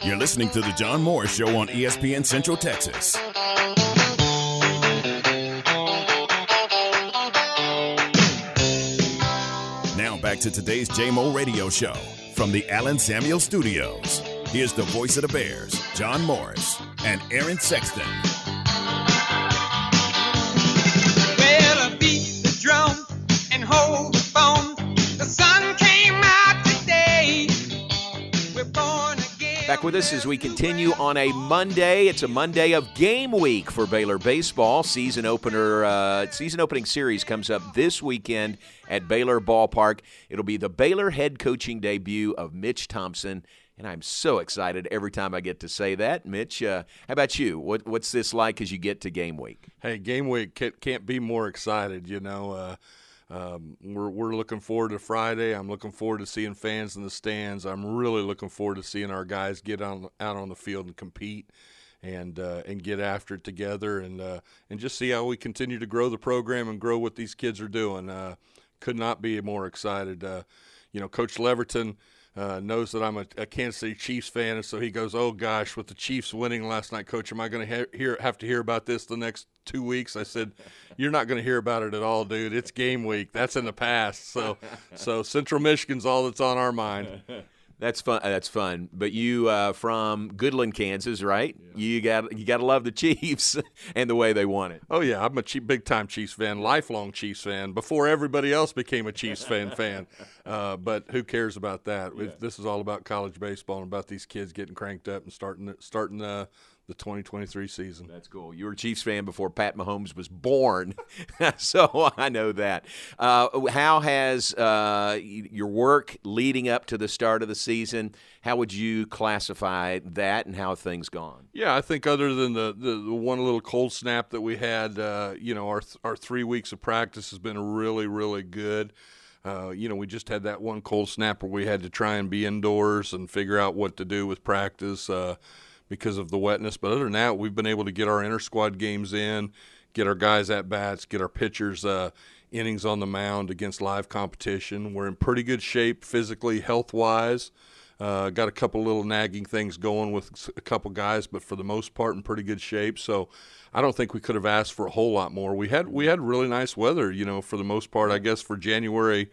You're listening to The John Moore Show on ESPN Central Texas. Now back to today's JMO Radio Show from the Allen Samuel Studios. Here's the voice of the Bears, John Morris and Aaron Sexton. Well, beat the drum and hold the phone. The sun came out today. We're born again. Back with us as we continue on a Monday. It's a Monday of game week for Baylor baseball. Season opening series comes up this weekend at Baylor Ballpark. It'll be the Baylor head coaching debut of Mitch Thompson. And I'm so excited every time I get to say that. Mitch, how about you? What's this like as you get to game week? Hey, game week can't be more excited, you know. We're looking forward to Friday. I'm looking forward to seeing fans in the stands. I'm really looking forward to seeing our guys get out on the field and compete and get after it together and just see how we continue to grow the program and grow what these kids are doing. Could not be more excited. You know, Coach Leverton – knows that I'm a Kansas City Chiefs fan, and so he goes, oh, gosh, with the Chiefs winning last night, Coach, am I going to have to hear about this the next 2 weeks? I said, you're not going to hear about it at all, dude. It's game week. That's in the past. So Central Michigan's all that's on our mind. That's fun. But you from Goodland, Kansas, right? Yeah. You got to love the Chiefs and the way they won it. Oh, yeah. I'm a big-time Chiefs fan, lifelong Chiefs fan, before everybody else became a Chiefs fan. But who cares about that? Yeah. This is all about college baseball and about these kids getting cranked up and starting the 2023 season. That's cool. You were a Chiefs fan before Pat Mahomes was born, so I know that. How has your work leading up to the start of the season, how would you classify that and how have things gone? Yeah, I think other than the one little cold snap that we had, you know, our 3 weeks of practice has been really, really good. You know, we just had that one cold snap where we had to try and be indoors and figure out what to do with practice, because of the wetness. But other than that, we've been able to get our inter-squad games in, get our guys at bats, get our pitchers innings on the mound against live competition. We're in pretty good shape physically, health-wise. Got a couple little nagging things going with a couple guys, but for the most part in pretty good shape. So I don't think we could have asked for a whole lot more. We had really nice weather, you know, for the most part. I guess for January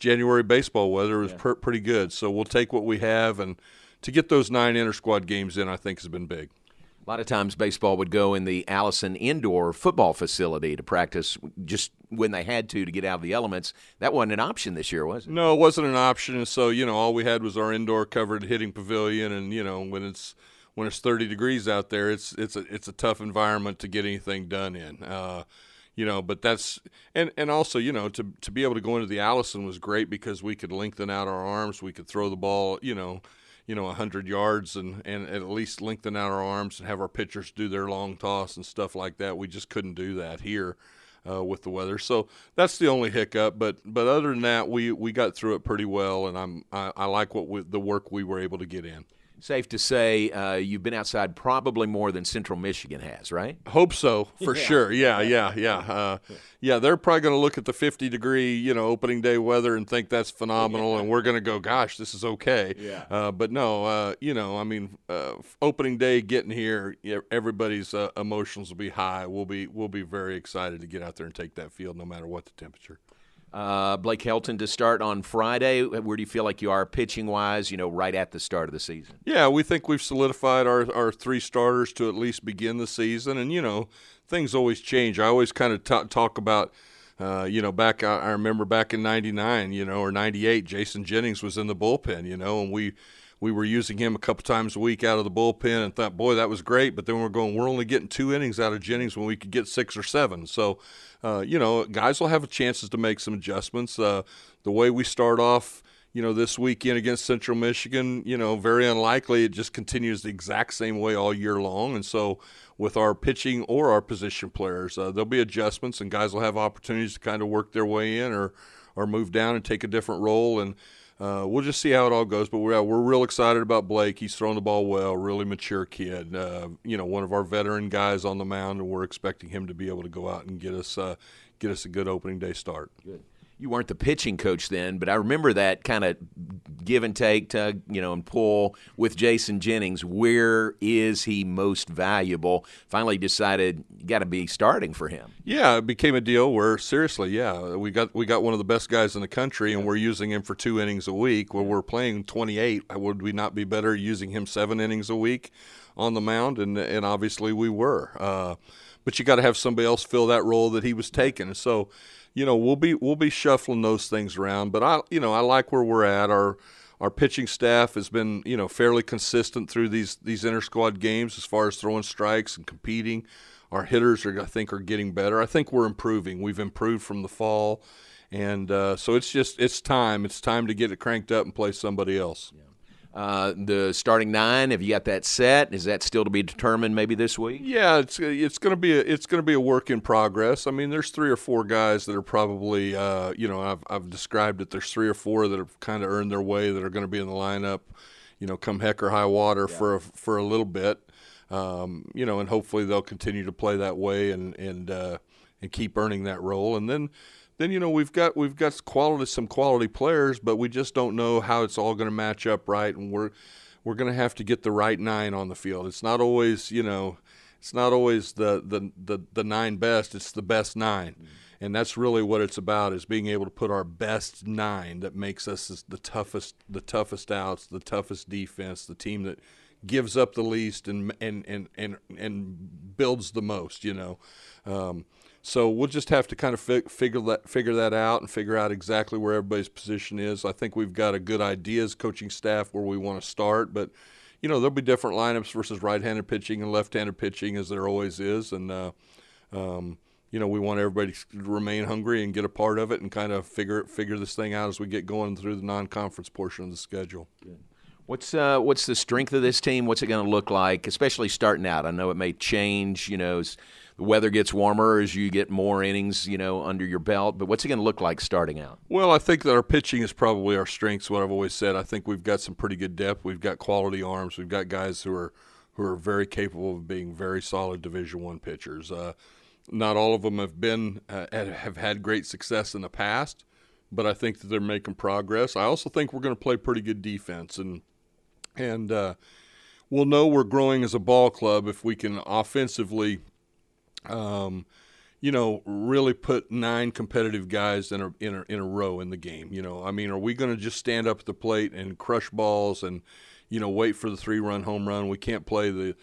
baseball weather was pretty good. So we'll take what we have, and to get those 9 inter-squad games in, I think, has been big. A lot of times baseball would go in the Allison indoor football facility to practice just when they had to get out of the elements. That wasn't an option this year, was it? No, it wasn't an option. And so, you know, all we had was our indoor covered hitting pavilion. And, you know, when it's 30 degrees out there, it's a tough environment to get anything done in. You know, but that's and also, you know, to be able to go into the Allison was great because we could lengthen out our arms. We could throw the ball, you know, 100 yards and at least lengthen out our arms and have our pitchers do their long toss and stuff like that. We just couldn't do that here with the weather. So that's the only hiccup. But other than that, we got through it pretty well, and I like the work we were able to get in. Safe to say you've been outside probably more than Central Michigan has, right? Hope so, for sure. Yeah. Yeah, they're probably going to look at the 50-degree, you know, opening day weather and think that's phenomenal, and we're going to go, gosh, this is okay. Yeah. But no, you know, I mean, opening day getting here, everybody's emotions will be high. We'll be very excited to get out there and take that field no matter what the temperature. Blake Helton to start on Friday. Where do you feel like you are pitching-wise, you know, right at the start of the season? Yeah, we think we've solidified our 3 starters to at least begin the season. And, you know, things always change. I always kind of talk about, you know, back – I remember back in 99, you know, or 98, Jason Jennings was in the bullpen, you know, and we were using him a couple times a week out of the bullpen and thought, boy, that was great. But then we're only getting 2 innings out of Jennings when we could get 6 or 7. So, you know, guys will have chances to make some adjustments. The way we start off, you know, this weekend against Central Michigan, you know, very unlikely. It just continues the exact same way all year long. And so with our pitching or our position players, there'll be adjustments and guys will have opportunities to kind of work their way in or move down and take a different role. And, we'll just see how it all goes, but we're real excited about Blake. He's throwing the ball well, really mature kid. You know, one of our veteran guys on the mound, and we're expecting him to be able to go out and get us a good opening day start. Good. you weren't the pitching coach then, but I remember that kind of give and take, tug, you know, and pull with Jason Jennings. Where is he most valuable? Finally decided you got to be starting for him. Yeah, it became a deal where seriously, yeah, we got one of the best guys in the country, and we're using him for 2 innings a week. When we're playing 28, would we not be better using him 7 innings a week on the mound? And obviously we were. But you got to have somebody else fill that role that he was taking. And so, you know, we'll be shuffling those things around. But I like where we're at. Our pitching staff has been, you know, fairly consistent through these inter-squad games as far as throwing strikes and competing. Our hitters I think are getting better. I think we're improving. We've improved from the fall, and so it's time. It's time to get it cranked up and play somebody else. Yeah. The starting 9, have you got that set? Is that still to be determined maybe this week? Yeah, it's going to be a work in progress. I mean, there's 3 or 4 guys that are probably I've described it. There's 3 or 4 that have kind of earned their way that are going to be in the lineup, you know, come heck or high water for a little bit. And hopefully they'll continue to play that way and keep earning that role. And then you know we've got some quality players, but we just don't know how it's all going to match up right, and we're going to have to get the right 9 on the field. It's not always the 9 best. It's the best 9, and that's really what it's about, is being able to put our best 9 that makes us the toughest outs, the toughest defense, the team that gives up the least and builds the most. So we'll just have to kind of figure that out and figure out exactly where everybody's position is. I think we've got a good idea as coaching staff where we want to start, but you know there'll be different lineups versus right-handed pitching and left-handed pitching as there always is, and we want everybody to remain hungry and get a part of it and kind of figure this thing out as we get going through the non-conference portion of the schedule. Good. What's the strength of this team? What's it going to look like, especially starting out? I know it may change, you know, as the weather gets warmer, as you get more innings, you know, under your belt. But what's it going to look like starting out? Well, I think that our pitching is probably our strength. What I've always said, I think we've got some pretty good depth. We've got quality arms. We've got guys who are very capable of being very solid Division I pitchers. Not all of them have had great success in the past, but I think that they're making progress. I also think we're going to play pretty good defense, and we'll know we're growing as a ball club if we can offensively, really put 9 competitive guys in a row in the game. You know, I mean, are we going to just stand up at the plate and crush balls and, you know, wait for the 3-run home run? We can't play the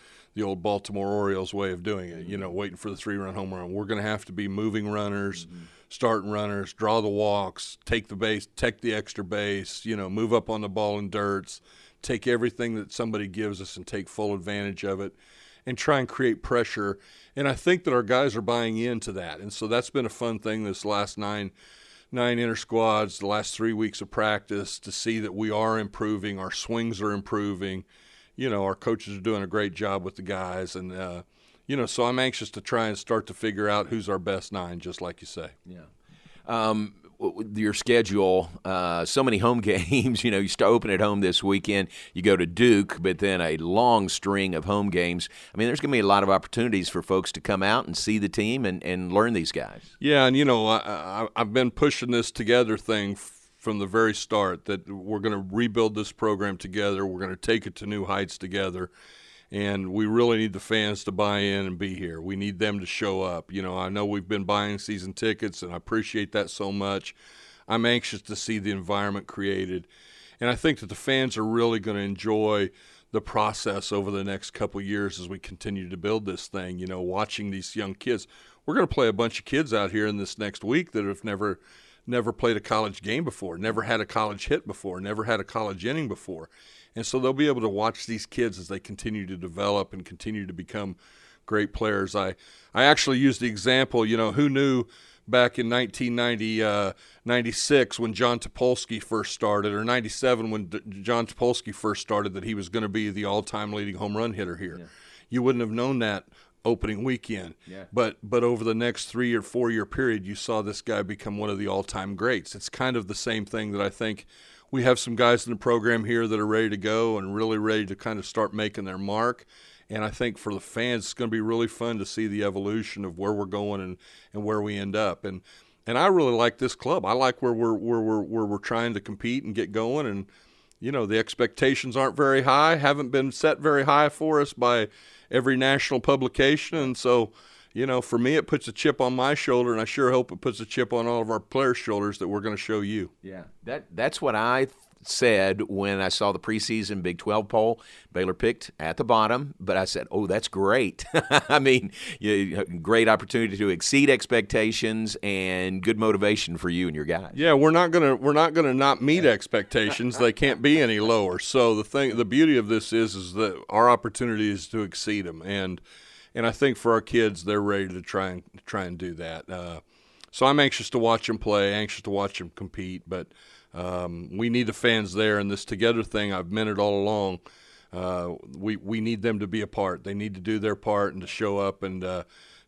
old Baltimore Orioles way of doing it, you know, waiting for the 3-run home run. We're going to have to be moving runners, starting runners, draw the walks, take the base, take the extra base, you know, move up on the ball in dirts, take everything that somebody gives us and take full advantage of it and try and create pressure. And I think that our guys are buying into that. And so that's been a fun thing this last nine inter-squads, the last 3 weeks of practice, to see that we are improving, our swings are improving. You know, our coaches are doing a great job with the guys. And, so I'm anxious to try and start to figure out who's our best 9, just like you say. Yeah. Your schedule, so many home games. You know, you start open at home this weekend. You go to Duke, but then a long string of home games. I mean, there's going to be a lot of opportunities for folks to come out and see the team and learn these guys. Yeah, and, you know, I've been pushing this together thing from the very start, that we're going to rebuild this program together. We're going to take it to new heights together. And we really need the fans to buy in and be here. We need them to show up. You know, I know we've been buying season tickets, and I appreciate that so much. I'm anxious to see the environment created. And I think that the fans are really going to enjoy the process over the next couple of years as we continue to build this thing, you know, watching these young kids. We're going to play a bunch of kids out here in this next week that have never played a college game before, never had a college hit before, never had a college inning before. And so they'll be able to watch these kids as they continue to develop and continue to become great players. I actually used the example, you know, who knew back in 1996 when John Topolsky first started, or 97 when John Topolsky first started, that he was going to be the all-time leading home run hitter here. Yeah. You wouldn't have known that opening weekend, yeah. But over the next 3 or 4 year period, you saw this guy become one of the all-time greats. It's kind of the same thing that I think we have some guys in the program here that are ready to go and really ready to kind of start making their mark. And I think for the fans, it's going to be really fun to see the evolution of where we're going and where we end up. And And I really like this club. I like where we're trying to compete and get going. And, you know, the expectations aren't very high, haven't been set very high for us by every national publication. And so, you know, for me, it puts a chip on my shoulder, and I sure hope it puts a chip on all of our players' shoulders that we're going to show you. Yeah, that's what I said when I saw the preseason Big 12 poll. Baylor picked at the bottom, but I said, oh, that's great. I mean, great opportunity to exceed expectations and good motivation for you and your guys. Yeah, we're not gonna not meet expectations. They can't be any lower. So the beauty of this is that our opportunity is to exceed them, and I think for our kids, they're ready to try and do that. So I'm anxious to watch them play, anxious to watch them compete, but we need the fans there, and this together thing, I've meant it all along. We need them to be a part. They need to do their part and to show up and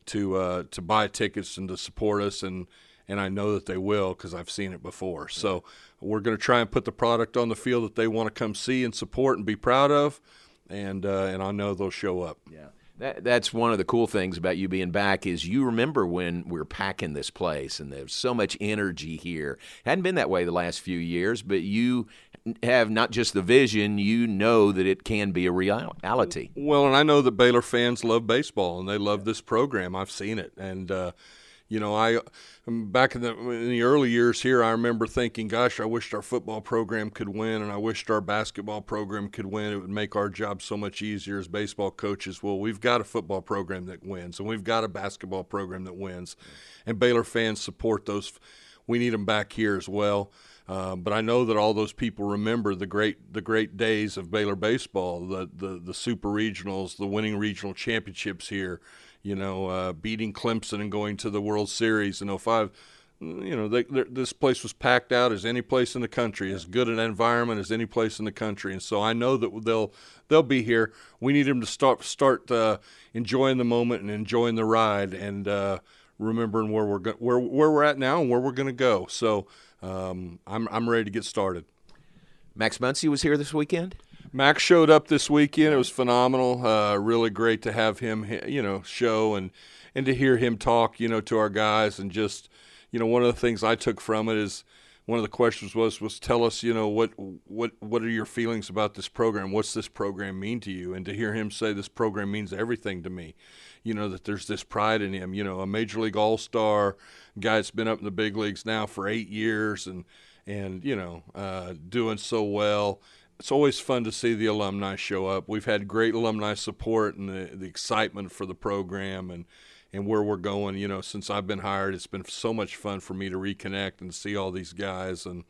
to buy tickets and to support us, and I know that they will because I've seen it before. So we're going to try and put the product on the field that they want to come see and support and be proud of, and I know they'll show up. Yeah. That's one of the cool things about you being back is you remember when we were packing this place and there's so much energy here. Hadn't been that way the last few years, but you have not just the vision, you know that it can be a reality. Well, and I know that Baylor fans love baseball and they love this program. I've seen it. And, you know, I back in the early years here, I remember thinking, gosh, I wished our football program could win and I wished our basketball program could win. It would make our job so much easier as baseball coaches. Well, we've got a football program that wins and we've got a basketball program that wins. And Baylor fans support those. We need them back here as well. But I know that all those people remember the great days of Baylor baseball, the super regionals, the winning regional championships here, you know, beating Clemson and going to the World Series in 2005. You know, this place was packed out as any place in the country, as good an environment as any place in the country. And so I know that they'll be here. We need them to start enjoying the moment and enjoying the ride and remembering where we're at now and where we're going to go. So. I'm ready to get started. Max Muncy was here this weekend? Max showed up this weekend. It was phenomenal. Really great to have him, you know, show and to hear him talk, you know, to our guys. And just, you know, one of the things I took from it is one of the questions was tell us, you know, what are your feelings about this program? What's this program mean to you? And to hear him say this program means everything to me. You know, that there's this pride in him, you know, a major league all-star guy that's been up in the big leagues now for 8 years and you know, doing so well. It's always fun to see the alumni show up. We've had great alumni support and the excitement for the program and where we're going. You know, since I've been hired, it's been so much fun for me to reconnect and see all these guys and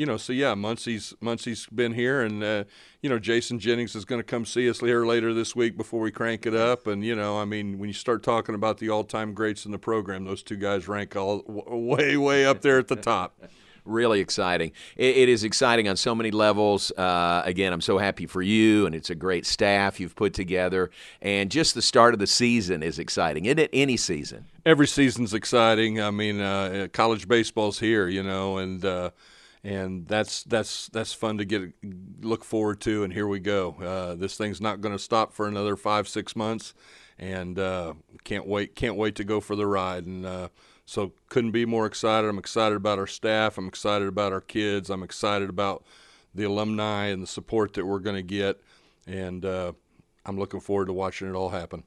you know, so yeah, Muncy's been here, and you know, Jason Jennings is going to come see us here later this week before we crank it up. And you know, I mean, when you start talking about the all-time greats in the program, those two guys rank all way up there at the top. Really exciting. It is exciting on so many levels. Again, I'm so happy for you, and it's a great staff you've put together. And just the start of the season is exciting, isn't it? Any season. Every season's exciting. I mean, college baseball's here, you know, and that's fun to look forward to. And here we go. This thing's not going to stop for another 5-6 months, and can't wait to go for the ride. And so couldn't be more excited. I'm excited about our staff. I'm excited about our kids. I'm excited about the alumni and the support that we're going to get. And I'm looking forward to watching it all happen.